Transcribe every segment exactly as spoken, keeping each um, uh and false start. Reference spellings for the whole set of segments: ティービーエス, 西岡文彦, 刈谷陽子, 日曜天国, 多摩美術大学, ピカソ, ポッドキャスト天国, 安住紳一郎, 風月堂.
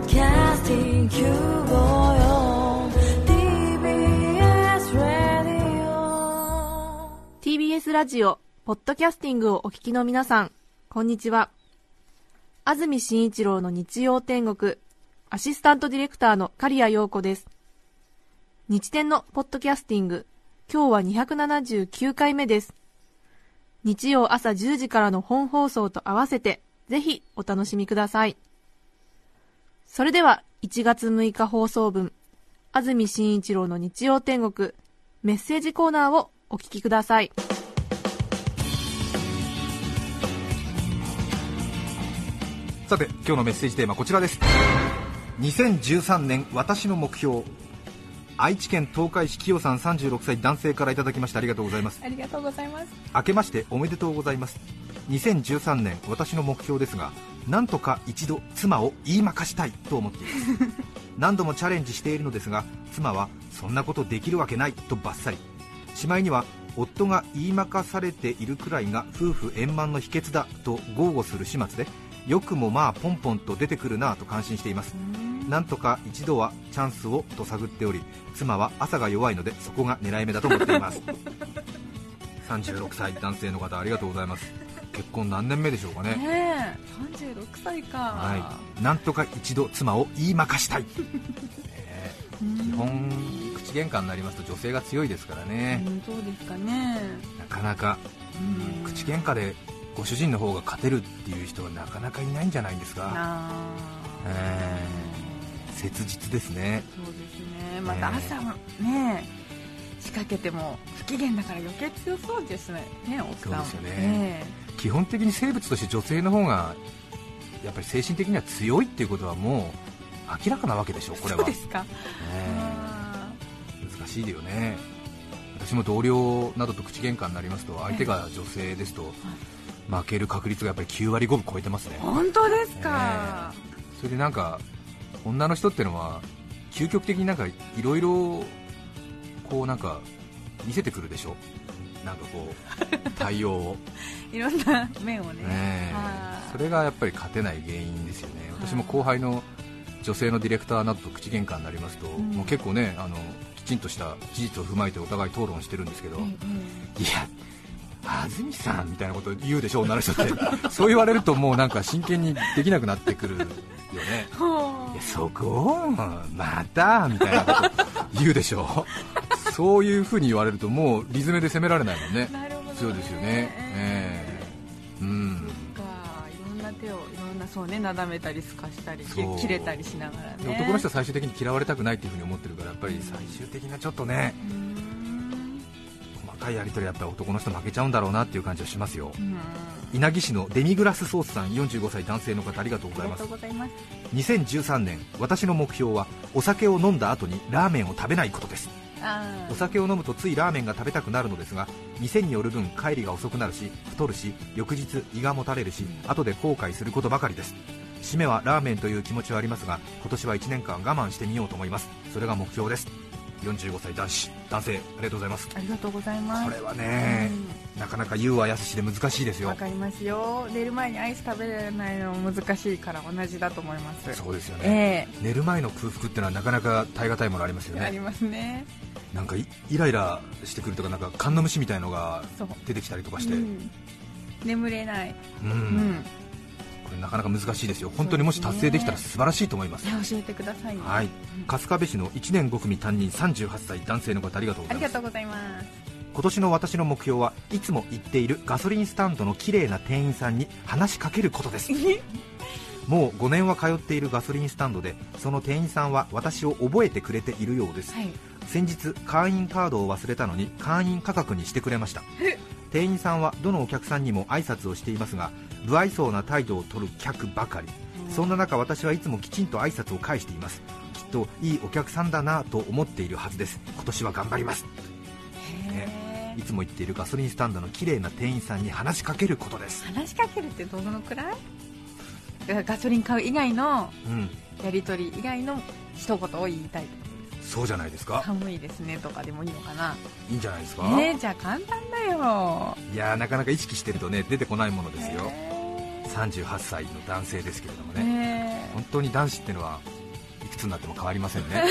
ティービーエス ラジオポッドキャスティングをお聞きの皆さん、こんにちは。安住紳一郎の日曜天国、アシスタントディレクターの刈谷陽子です。日天のポッドキャスティング、今日はにひゃくななじゅうきゅうかいめです。日曜朝じゅうじからの本放送と合わせて、ぜひお楽しみください。それではいちがつむいか放送分、安住紳一郎の日曜天国、メッセージコーナーをお聞きください。さて、今日のメッセージテーマはこちらです。にせんじゅうさんねん私の目標、愛知県東海市清さんさんじゅうろくさい男性からいただきました。ありがとうございます。ありがとうございます。明けましておめでとうございます。にせんじゅうさんねん私の目標ですが、なんとか一度妻を言い負かしたいと思っています何度もチャレンジしているのですが、妻はそんなことできるわけないとバッサリ。しまいには夫が言い負かされているくらいが夫婦円満の秘訣だと豪語する始末で、よくもまあポンポンと出てくるなぁと感心しています。なんとか一度はチャンスをと探っており、妻は朝が弱いのでそこが狙い目だと思っていますさんじゅうろくさい男性の方、ありがとうございます。結婚何年目でしょうかね。ねえ、さんじゅうろくさいか、はい、なんとか一度妻を言い負かしたい、ね、基本口喧嘩になりますと女性が強いですからね。そうですかね。なかなかうん口喧嘩でご主人の方が勝てるっていう人はなかなかいないんじゃないんですか。あ、えー、切実ですね。そうですね。また朝はね、えー、仕掛けても不機嫌だから余計強そうですね。ね、奥さん。そうですよね、えー。基本的に生物として女性の方がやっぱり精神的には強いっていうことはもう明らかなわけでしょう。これは。そうですか。えー、難しいよね。私も同僚などと口喧嘩になりますと、相手が女性ですと。えーはい、負ける確率がやっぱりきゅうわりごぶ超えてますね。本当ですか、えー、それでなんか女の人ってのは究極的になんかいろいろこうなんか見せてくるでしょ。なんかこう対応をいろんな面をね、えー、それがやっぱり勝てない原因ですよね。私も後輩の女性のディレクターなどと口喧嘩になりますと、うん、もう結構ね、あのきちんとした事実を踏まえてお互い討論してるんですけど、うんうん、いや安住さんみたいなこと言うでしょ、女の人ってそう言われるともうなんか真剣にできなくなってくるよねいやそこまたみたいなこと言うでしょそういう風に言われるともう理詰めで攻められないもんね。なるほどね。そうですよね、えーえー、うんか、いろんな手をいろんな、そうね、なだめたりすかしたり切れたりしながらね。男の人は最終的に嫌われたくないっていう風に思ってるから、やっぱり最終的なちょっとね、うん、やり取りやったら男の人負けちゃうんだろうなっていう感じはしますよ。稲城市のデミグラスソースさんよんじゅうごさい男性の方、ありがとうございます。にせんじゅうさんねん私の目標はお酒を飲んだ後にラーメンを食べないことです。あ、お酒を飲むとついラーメンが食べたくなるのですが、店による分帰りが遅くなるし、太るし、翌日胃がもたれるし、後で後悔することばかりです。締めはラーメンという気持ちはありますが、今年はいちねんかん我慢してみようと思います。それが目標です。よんじゅうごさい男子、男性、ありがとうございます。ありがとうございます。これはね、うん、なかなか言うはやすしで難しいですよ。わかりますよ。寝る前にアイス食べれないのも難しいから同じだと思います。そうですよね。えー、寝る前の空腹ってのはなかなか耐え難いものありますよね。ありますね。なんかイライラしてくるとか、なんかカンノムシみたいのが出てきたりとかして、うん、眠れない。うん。うん、なかなか難しいですよ。本当にもし達成できたら素晴らしいと思います。そうですね。教えてくださいね。はい、春日部市のいちねんごくみ担任さんじゅうはっさい男性の方、ありがとうございます。ありがとうございます。今年の私の目標はいつも行っているガソリンスタンドの綺麗な店員さんに話しかけることですもうごねんは通っているガソリンスタンドで、その店員さんは私を覚えてくれているようです、はい、先日会員カードを忘れたのに会員価格にしてくれました店員さんはどのお客さんにも挨拶をしていますが、不愛想な態度を取る客ばかり。そんな中、私はいつもきちんと挨拶を返しています。きっといいお客さんだなと思っているはずです。今年は頑張ります。へ、ね、いつも行っているガソリンスタンドの綺麗な店員さんに話しかけることです。話しかけるってどのくらい？ガソリン買う以外のやり取り以外の一言を言いたい。そうじゃないですか。寒いですねとかでもいいのかな。いいんじゃないですか。ね、じゃあ簡単だよ。いや、なかなか意識してるとね出てこないものですよ。さんじゅうはっさいの男性ですけれどもね、本当に男子ってのはいくつになっても変わりませんね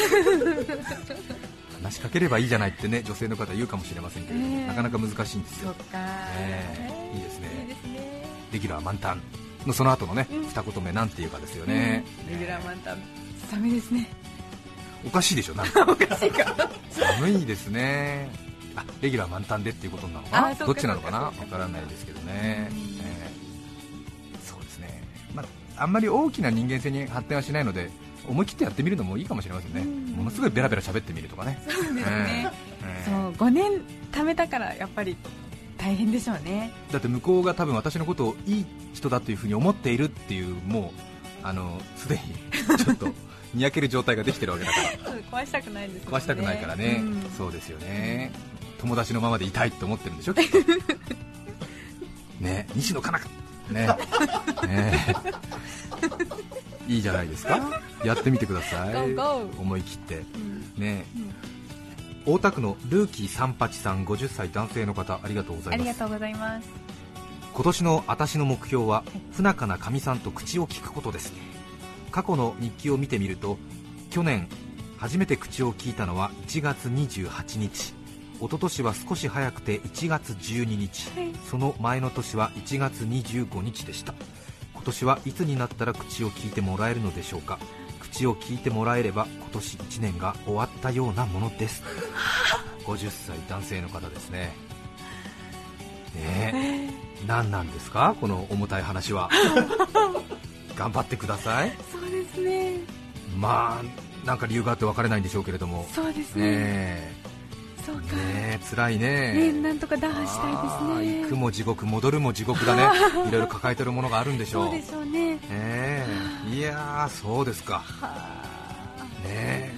話しかければいいじゃないってね、女性の方言うかもしれませんけれども、なかなか難しいんですよ。そうか、えー、いいですね、いいですね。レギュラー満タンのその後のね、うん、二言目なんていうかですよね、うん、レギュラー満タン、サメですね。おかしいでしょ、なんかおかしいか寒いですね。あ、レギュラー満タンでっていうことなのかな、どっちなのかな、わからないですけどね、えー、そうですね、まあ、あんまり大きな人間性に発展はしないので、思い切ってやってみるのもいいかもしれませんね。ものすごいベラベラ喋ってみるとかね。そうですね、えー、そう、ごねん貯めたからやっぱり大変でしょうね。だって向こうが多分私のことをいい人だというふうに思っているっていう、もうあのすでにちょっとにやける状態ができてるわけだから壊したくないですよね。壊したくないからね、うん、そうですよね、うん、友達のままでいたいと思ってるんでしょきっとね、西野カナカねねいいじゃないですかやってみてくださいゴーゴー思い切って、うん、ね、うん。大田区のルーキーさんじゅうはちさん、ごじゅっさい男性の方、ありがとうございます。ありがとうございます。今年の私の目標は不仲なかみさんと口を聞くことです。過去の日記を見てみると、去年初めて口を聞いたのはいちがつにじゅうはちにち、一昨年は少し早くていちがつじゅうににち、はい、その前の年はいちがつにじゅうごにちでした。今年はいつになったら口を聞いてもらえるのでしょうか。口を聞いてもらえれば今年いちねんが終わったようなものです。ごじゅっさい男性の方ですね。ねえ、何なんですかこの重たい話は頑張ってください。そうですね、まあなんか理由があって別れないんでしょうけれども。そうです ね, ねそうか、ね、辛い ね, ねなんとか打破したいですね。行くも地獄、戻るも地獄だねいろいろ抱えてるものがあるんでしょう。そうでしょうね、えー、いやー、そうですかね。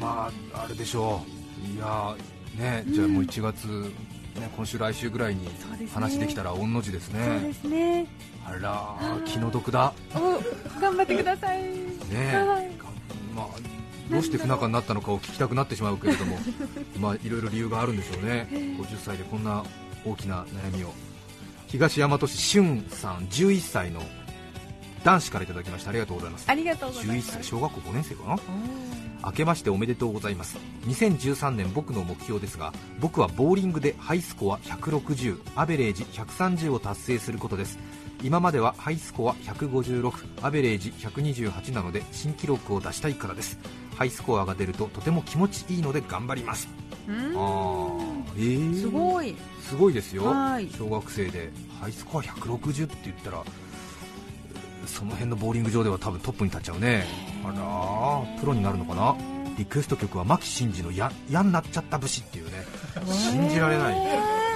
まああれでしょう。いやね、じゃあもういちがつ、うんね、今週来週ぐらいに話できたら御の字ですね。そうですね。あらー、気の毒だ。お、頑張ってくださいねえ、まあどうして不仲になったのかを聞きたくなってしまうけれどもまあいろいろ理由があるんでしょうね。ごじゅっさいでこんな大きな悩みを。東大和市しゅんさん、じゅういっさいの男子からいただきました。ありがとうございます。ありがとうございます。じゅういっさい、小学校ごねん生かな。明けましておめでとうございます。にせんじゅうさんねん、僕の目標ですが、僕はボーリングでハイスコアひゃくろくじゅう、アベレージひゃくさんじゅうを達成することです。今まではハイスコアひゃくごじゅうろく、アベレージひゃくにじゅうはちなので、新記録を出したいからです。ハイスコアが出るととても気持ちいいので頑張ります。うーん、あー、えー、すごい、すごいですよ。小学生でハイスコアひゃくろくじゅうって言ったら、その辺のボーリング場では多分トップに立っちゃうね。あら、プロになるのかな。リクエスト曲は牧真嗣のや嫌になっちゃった節っていうね、信じられない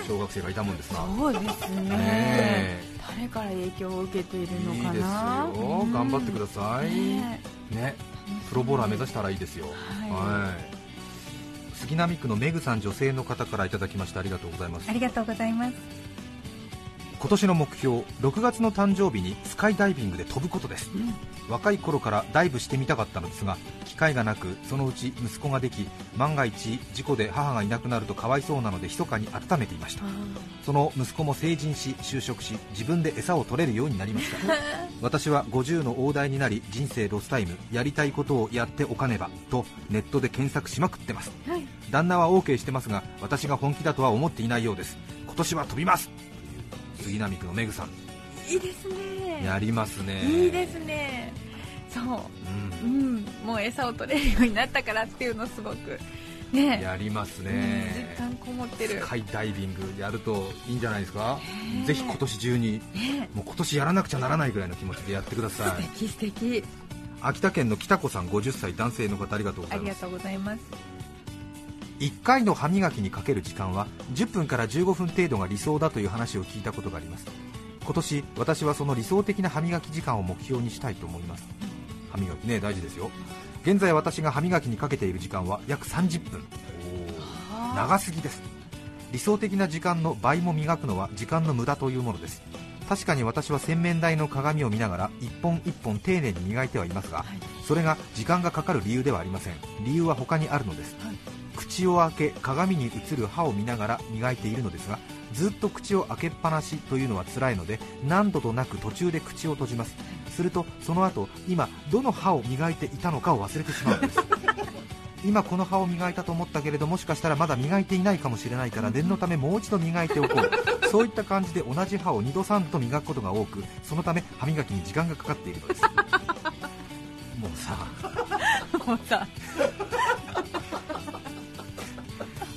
小学生がいたもんですな。そうですね、ね、誰から影響を受けているのかな。いいですよ、頑張ってくださいね。ね、プロボーラー目指したらいいですよ、はいはい、杉並区のメグさん、女性の方からいただきました。ありがとうございます。ありがとうございます。今年の目標、ろくがつの誕生日にスカイダイビングで飛ぶことです、うん、若い頃からダイブしてみたかったのですが、機会がなく、そのうち息子ができ、万が一事故で母がいなくなるとかわいそうなので密かに温めていました、うん、その息子も成人し就職し、自分で餌を取れるようになりました私はごじゅうの大台になり、人生ロスタイム、やりたいことをやっておかねばとネットで検索しまくってます、はい、旦那は OK してますが、私が本気だとは思っていないようです。今年は飛びます。杉並区のメグさん、いいですね。やりますね。いいですね。そう、うんうん、もう餌を取れるようになったからっていうのすごく、ね、やりますね、うん、実感こもってる。スカイダイビングやるといいんじゃないですか。ぜひ今年中に、ね、もう今年やらなくちゃならないぐらいの気持ちでやってください。素敵素敵。秋田県の北子さん、ごじゅっさい男性の方、ありがとうございます。ありがとうございます。いっかいの歯磨きにかける時間はじゅっぷんからじゅうごふん程度が理想だという話を聞いたことがあります。今年私はその理想的な歯磨き時間を目標にしたいと思います。歯磨きね、大事ですよ。現在私が歯磨きにかけている時間は約さんじゅっぷん。お、長すぎです。理想的な時間の倍も磨くのは時間の無駄というものです。確かに私は洗面台の鏡を見ながら一本一本丁寧に磨いてはいますが、それが時間がかかる理由ではありません。理由は他にあるのです。口を開け鏡に映る歯を見ながら磨いているのですが、ずっと口を開けっぱなしというのは辛いので、何度となく途中で口を閉じます。するとその後、今どの歯を磨いていたのかを忘れてしまうんです。今この歯を磨いたと思ったけれど、もしかしたらまだ磨いていないかもしれないから、念のためもう一度磨いておこう。そういった感じで同じ歯をにどさんど磨くことが多く、そのため歯磨きに時間がかかっているのです。もうさもうさ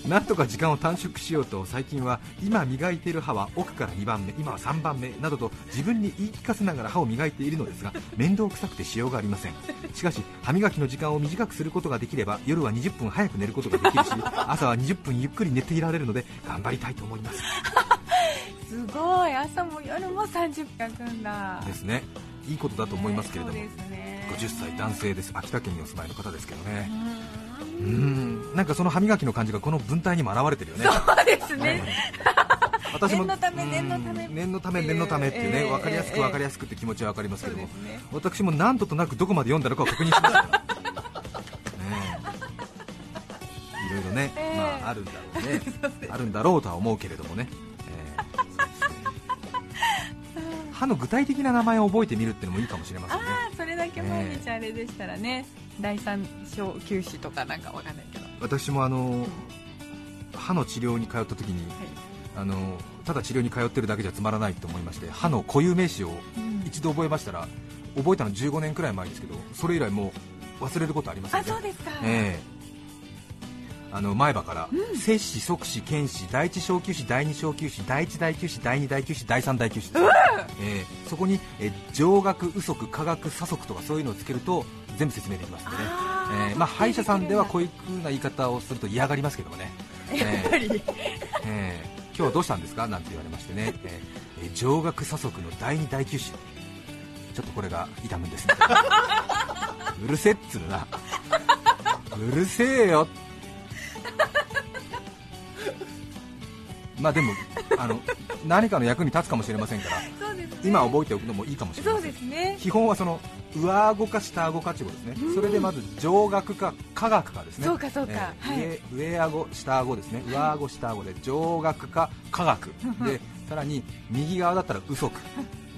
なんとか時間を短縮しようと、最近は今磨いている歯は奥からにばんめ、今はさんばんめなどと自分に言い聞かせながら歯を磨いているのですが、面倒くさくてしようがありません。しかし歯磨きの時間を短くすることができれば、夜はにじゅっぷん早く寝ることができるし、朝はにじゅっぷんゆっくり寝ていられるので頑張りたいと思います。すごい、朝も夜もさんじゅっぷん空くんだですね。いいことだと思いますけれども、ね、ごじゅっさい男性です。秋田県にお住まいの方ですけどね。うーん、なんかその歯磨きの感じがこの文体にも表れてるよね。そうですね、うん、私も念のため念のため念のため念のためっていうね、えー、分かりやすく分かりやすくって気持ちは分かりますけども、ね、私も何度となくどこまで読んだのかを確認しました。いろいろね、えーまあ、あるんだろうねあるんだろうとは思うけれどもね、歯の具体的な名前を覚えてみるっていうのもいいかもしれませんね。あ、それだけ毎日あれでしたらね、えー、第三小休止とかなんかわかんないけど、私もあの、うん、歯の治療に通った時に、はい、あのただ治療に通ってるだけじゃつまらないと思いまして、歯の固有名詞を一度覚えましたら、うん、覚えたのじゅうごねんくらい前ですけど、それ以来もう忘れることありませんね。あ、そうですか、えーあの前歯から切歯、即歯、犬歯、第一小臼歯、第二小臼歯、第一大臼歯、第二大臼歯、第三大臼歯、えー、そこに、えー、上顎、右側、下顎、左側とかそういうのをつけると全部説明できますのでね、えーまあ、歯医者さんではこういう風な言い方をすると嫌がりますけどもね、えー、やっぱり、えー、今日はどうしたんですかなんて言われましてね、えー、上顎、左側の第二大臼歯、ちょっとこれが痛むんです、ね、うるせっつうなうるせえよ。まあでもあの何かの役に立つかもしれませんからそうです、ね、今覚えておくのもいいかもしれません。そうです、ね、基本はその上顎か下顎かってことですね、うん、それでまず上顎か下顎かですね。そうかそうか、えー、上、上顎下顎ですね、上顎下顎で上顎か下顎で、さらに右側だったら右側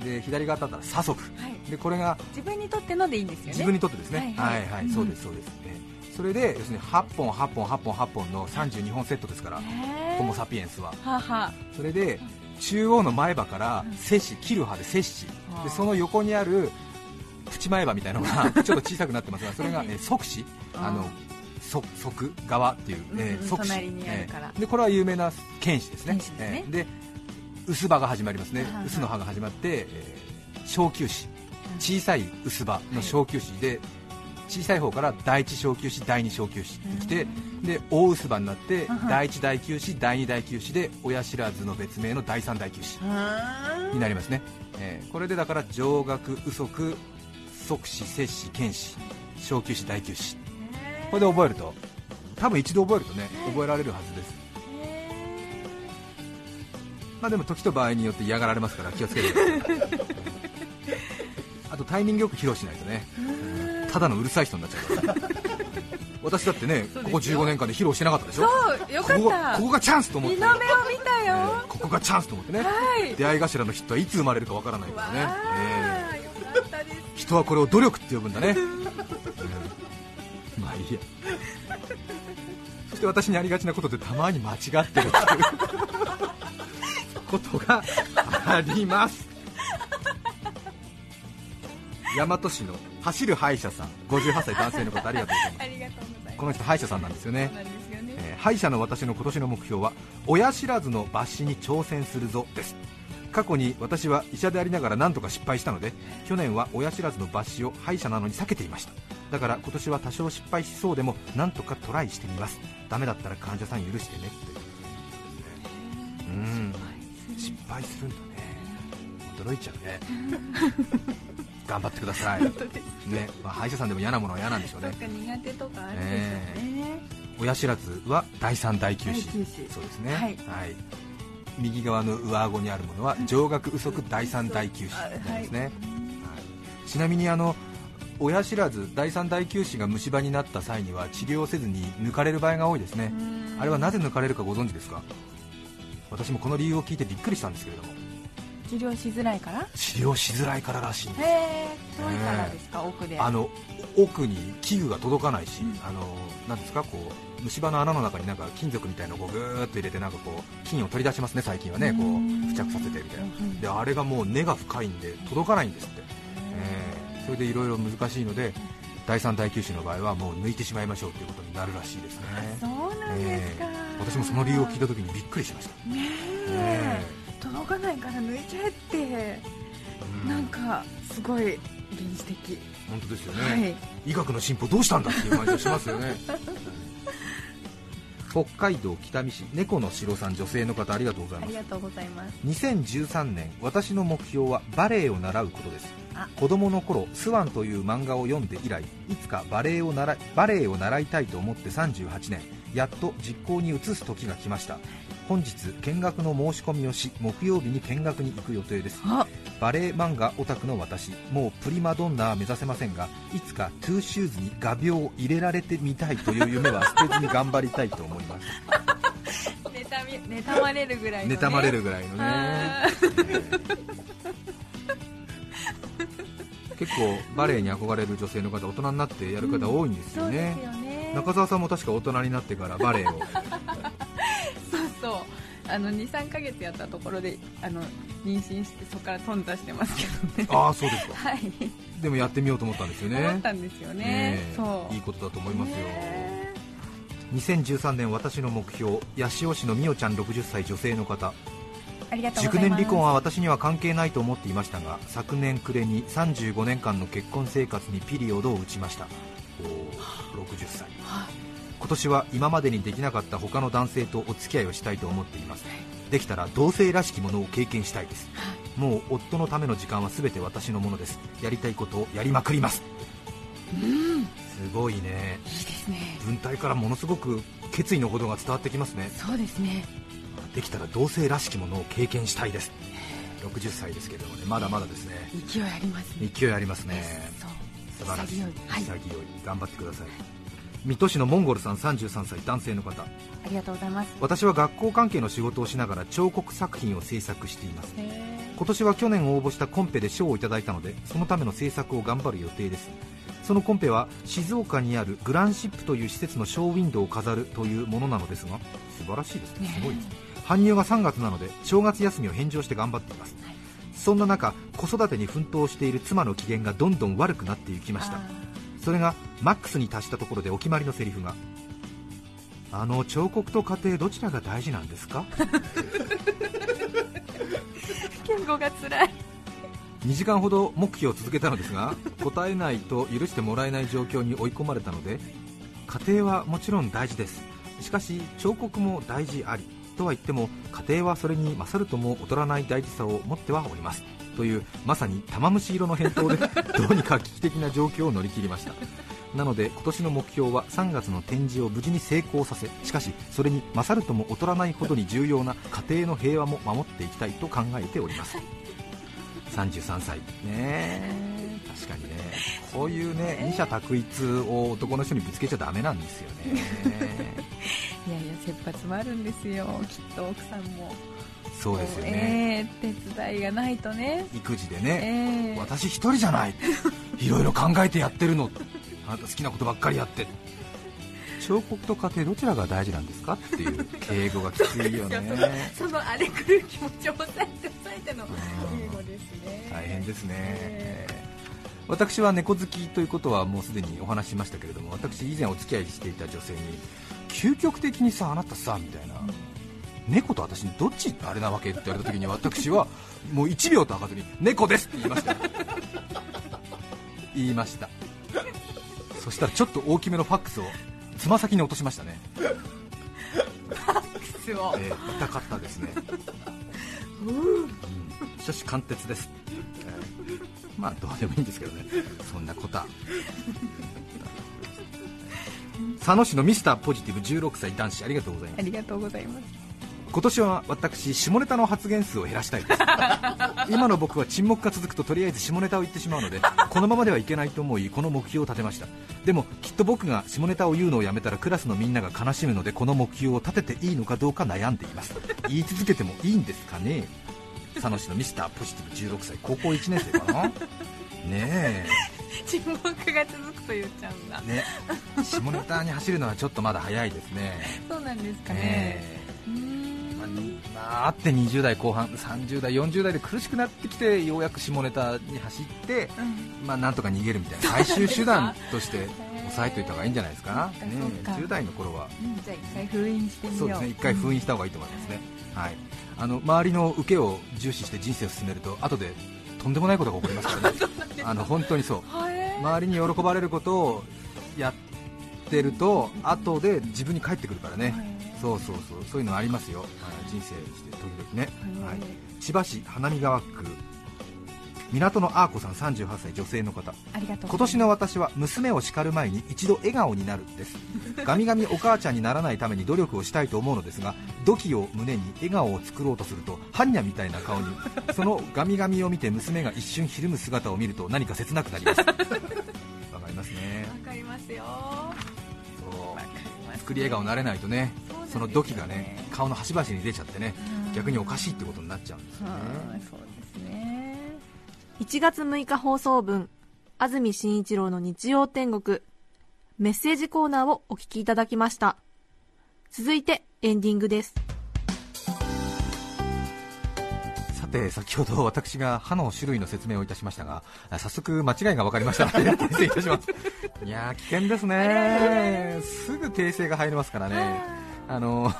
で、左側だったら左側、はい、でこれが自分にとってのでいいんですよね。自分にとってですね、はいはい、はいはい、そうですそうです、えーそれで要するにはっぽんはっぽんはっぽんはっぽんのさんじゅうにほんセットですから、ホモサピエンスは。はは、それで中央の前歯から切歯、切る歯で切歯で、その横にあるプチ前歯みたいなのがちょっと小さくなってますが、それがね側歯、あの側側っていう、えー、側歯、隣にあるから、えー、でこれは有名な犬歯ですね。ですね、えー、で薄歯が始まりますね。薄の歯が始まって、えー、小臼歯、小さい薄歯の小臼歯で、はい、小さい方から第一小臼歯、第二小臼歯ってきて、で大臼歯になって第一大臼歯、第二大臼歯で親知らずの別名の第三大臼歯になりますね、えー、これでだから上顎、右側、側歯、切歯、犬歯、小臼歯、大臼歯、これで覚えると、多分一度覚えるとね覚えられるはずです。まあでも時と場合によって嫌がられますから気をつけてください。あとタイミングよく披露しないとね、ただのうるさい人になっちゃうから私だってね、ここじゅうごねんかんで披露してなかったでしょ。そうよかった、ここが、ここがチャンスと思って、二度目を見たよ、えー、ここがチャンスと思ってね、はい、出会い頭の人はいつ生まれるかわからないからね、えー、よかったです。人はこれを努力って呼ぶんだね、うん、まあいいや。そして私にありがちなことで、たまに間違ってるっていうことがあります。大和市の走る歯医者さん、ごじゅうはっさい男性の方、ありがとうございます。この人歯医者さんなんですよね。歯医者の私の今年の目標は、親知らずの抜歯に挑戦するぞです。過去に私は医者でありながら何とか失敗したので、去年は親知らずの抜歯を歯医者なのに避けていました。だから今年は多少失敗しそうでも何とかトライしてみます。ダメだったら患者さん許してねって。うん、失敗するんだね、驚いちゃうね頑張ってくださいね、まあ、歯医者さんでも嫌なものは嫌なんでしょうね。そうか、苦手とかあるんでしょうね、えー、親知らずは第三第九歯、そうですね、はいはい、右側の上顎にあるものは上顎、右側、第三第九歯ですね、はいはい、ちなみにあの親知らず第三第九歯が虫歯になった際には治療せずに抜かれる場合が多いですね。あれはなぜ抜かれるかご存知ですか。私もこの理由を聞いてびっくりしたんですけれども、治療しづらいから治療しづらいかららしいんです。へえ、遠いからですか？奥であの奥に器具が届かないし、うん、あのなんですか、こう虫歯の穴の中になんか金属みたいなのをぐーっと入れてなんかこう金を取り出しますね最近はね、こう付着させてみたいな、うん、であれがもう根が深いんで届かないんですって。えー、それでいろいろ難しいのでだいさんだいきゅう種の場合はもう抜いてしまいましょうということになるらしいですね。そうなんですか。えー、私もその理由を聞いたときにびっくりしました。ねえー、届かないから抜いちゃえって、うん、なんかすごい原始的。本当ですよね、はい、医学の進歩どうしたんだっていう感じがしますよね。北海道北見市、猫の城さん、女性の方ありがとうございます。ありがとうございます。にせんじゅうさんねん、私の目標はバレエを習うことです。子供の頃、スワンという漫画を読んで以来、いつかバレエを習い、バレエを習いたいと思ってさんじゅうはちねん、やっと実行に移す時が来ました。本日、見学の申し込みをし、木曜日に見学に行く予定です。バレエ漫画オタクの私、もうプリマドンナは目指せませんが、いつかトゥーシューズに画鋲を入れられてみたいという夢は捨てずに頑張りたいと思います。妬まれるぐらいのね。妬まれるぐらいのね。結構バレエに憧れる女性の方、大人になってやる方多いんですよね。うん、そうですよね。中澤さんも確か大人になってからバレエを。そうそう。あのにさんかげつやったところであの妊娠して、そこから頓挫してますけどね。ああ、そうですか。はい。でもやってみようと思ったんですよね。思ったんですよね。えー、そういいことだと思いますよ。ね、にせんじゅうさんねん、私の目標、八潮市のみおちゃんろくじゅっさい女性の方。ありがとうございます。熟年離婚は私には関係ないと思っていましたが、昨年暮れにさんじゅうごねんかんの結婚生活にピリオドを打ちました。おろくじゅっさい、今年は今までにできなかった他の男性とお付き合いをしたいと思っています。できたら同性らしきものを経験したいです。もう夫のための時間は全て私のものです。やりたいことをやりまくります。うん、すごいね。いいですね。文体からものすごく決意のほどが伝わってきますね。そうですね。できたら同性らしきものを経験したいです。ろくじゅっさいですけどもね、まだまだですね。勢いありますね。勢いありますね。そう、素晴らしい。潔い。頑張ってください。水戸市のモンゴルさん、さんじゅうさんさい男性の方、ありがとうございます。私は学校関係の仕事をしながら彫刻作品を制作しています。今年は去年応募したコンペで賞をいただいたので、そのための制作を頑張る予定です。そのコンペは静岡にあるグランシップという施設のショーウィンドウを飾るというものなのですが、素晴らしいですね。すごいですね。搬入がさんがつなので正月休みを返上して頑張っています。はい、そんな中、子育てに奮闘している妻の機嫌がどんどん悪くなっていきました。それがマックスに達したところで、お決まりのセリフが、あの彫刻と家庭どちらが大事なんですか？言語がつらい。にじかんほど黙秘を続けたのですが、答えないと許してもらえない状況に追い込まれたので、家庭はもちろん大事です、しかし彫刻も大事ありとは言っても、家庭はそれに勝るとも劣らない大事さを持ってはおります、というまさに玉虫色の返答でどうにか危機的な状況を乗り切りました。なので今年の目標はさんがつの展示を無事に成功させ、しかしそれに勝るとも劣らないほどに重要な家庭の平和も守っていきたいと考えております。さんじゅうさんさいね。確かにね、こういうね、二者択一を男の人にぶつけちゃダメなんですよね。いやいや、切羽詰まるんですよ、きっと奥さんも。そうですよね、えー、手伝いがないとね、育児でね、えー、私一人じゃない、いろいろ考えてやってるの、あなた好きなことばっかりやって、彫刻と家庭どちらが大事なんですかっていう敬語がきついよね。そ, その荒れ狂う気持ちを抑えて抑えての敬語ですね。大変ですね。えー私は猫好きということはもうすでにお話ししましたけれども、私以前お付き合いしていた女性に、究極的にさ、あなたさみたいな、猫と私にどっちあれなわけって言われた時に、私はもういちびょうとはかずに猫ですって言いました。言いました。そしたらちょっと大きめのファックスをつま先に落としましたね。ファックスを、えー、痛かったですね。うーん、しかし貫徹です。まあどうでもいいんですけどね、そんなことは。佐野市のミスターポジティブじゅうろくさい男子、ありがとうございます。ありがとうございます。今年は私下ネタの発言数を減らしたいです。今の僕は沈黙が続くととりあえず下ネタを言ってしまうのでこのままではいけないと思いこの目標を立てました。でもきっと僕が下ネタを言うのをやめたらクラスのみんなが悲しむのでこの目標を立てていいのかどうか悩んでいます。言い続けてもいいんですかね。佐野市のミスターポジティブじゅうろくさい高校いちねん生かな。ねえ沈黙が続くと言っちゃうんだね。下ネタに走るのはちょっとまだ早いですね。そうなんですかね、ねうーんまあ、まあってにじゅう代後半さんじゅう代よんじゅう代で苦しくなってきてようやく下ネタに走って、うんまあ、なんとか逃げるみたいな最終手段として抑えといた方がいいんじゃないですか。ねえじゅう代の頃は、うん、じゃあいっかい封印してみよう。そうですねいっかい封印した方がいいと思いますね、うんはい、あの周りの受けを重視して人生を進めると後でとんでもないことが起こりますからね。あの本当にそう周りに喜ばれることをやってると後で自分に返ってくるからね。そうそうそうそういうのありますよ、はい、人生して時々ね、はい、千葉市花見川区港のアーコさんさんじゅうはっさい女性の方ありがとう。今年の私は娘を叱る前に一度笑顔になるです。ガミガミお母ちゃんにならないために努力をしたいと思うのですが土器を胸に笑顔を作ろうとするとハンニャみたいな顔にそのガミガミを見て娘が一瞬ひるむ姿を見ると何か切なくなります。わかりますね。わかりますよ。そう、わかりますね。作り笑顔になれないとねその土器がね顔の端々に出ちゃってね逆におかしいってことになっちゃうんですよね。そうですね。いちがつむいか放送分安住紳一郎の日曜天国メッセージコーナーをお聞きいただきました。続いてエンディングです。さて先ほど私が歯の種類の説明をいたしましたが早速間違いが分かりましたので訂正いたします。いやー危険ですねすぐ訂正が入りますからね。あのー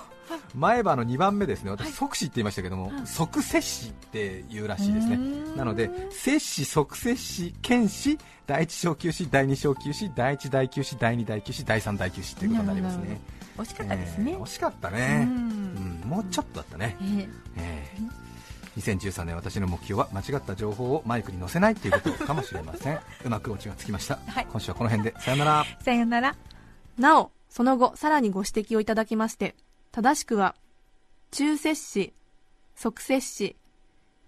前歯のにばんめですね。私、即歯って言いましたけども、はい、即接歯って言うらしいですね。なので接歯、即接歯、犬歯、第一小臼歯、第二小臼歯、第一大臼歯、第二大臼歯、第三大臼歯ということになりますね。惜しかったですね、えー、惜しかったね、うんうん、もうちょっとだったね、えーえー、にせんじゅうさんねん私の目標は間違った情報をマイクに載せないということかもしれません。うまくオチがつきました、はい、今週はこの辺でさよなら。さよなら。なおその後さらにご指摘をいただきまして正しくは中接歯、側接歯、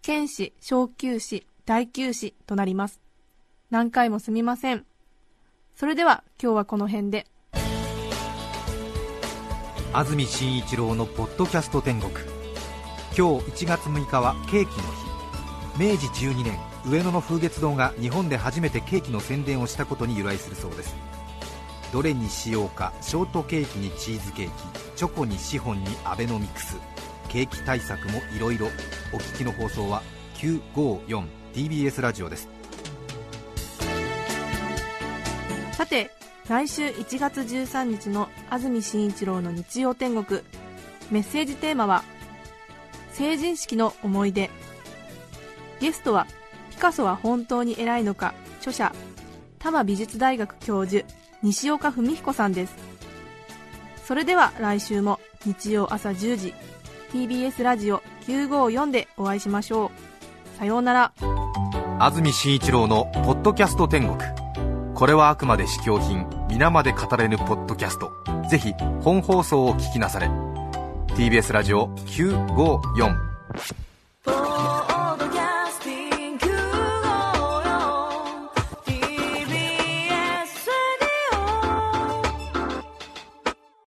犬歯、小臼歯、大臼歯となります。何回もすみません。それでは今日はこの辺で。安住紳一郎のポッドキャスト天国。今日いちがつむいかはケーキの日。めいじじゅうにねん上野の風月堂が日本で初めてケーキの宣伝をしたことに由来するそうです。どれにしようか、ショートケーキにチーズケーキ、チョコにシフォンにアベノミクス、景気対策もいろいろ。お聞きの放送は きゅうごーよんティービーエス ラジオです。さて来週いちがつじゅうさんにちの安住紳一郎の日曜天国メッセージテーマは成人式の思い出。ゲストはピカソは本当に偉いのか著者多摩美術大学教授西岡文彦さんです。それでは来週も日曜朝じゅうじ ティービーエス ラジオきゅうごーよんでお会いしましょう。さようなら。安住紳一郎のポッドキャスト天国。これはあくまで試供品、皆まで語れぬポッドキャスト。ぜひ本放送を聞きなされ。 ティービーエス ラジオきゅうごーよん。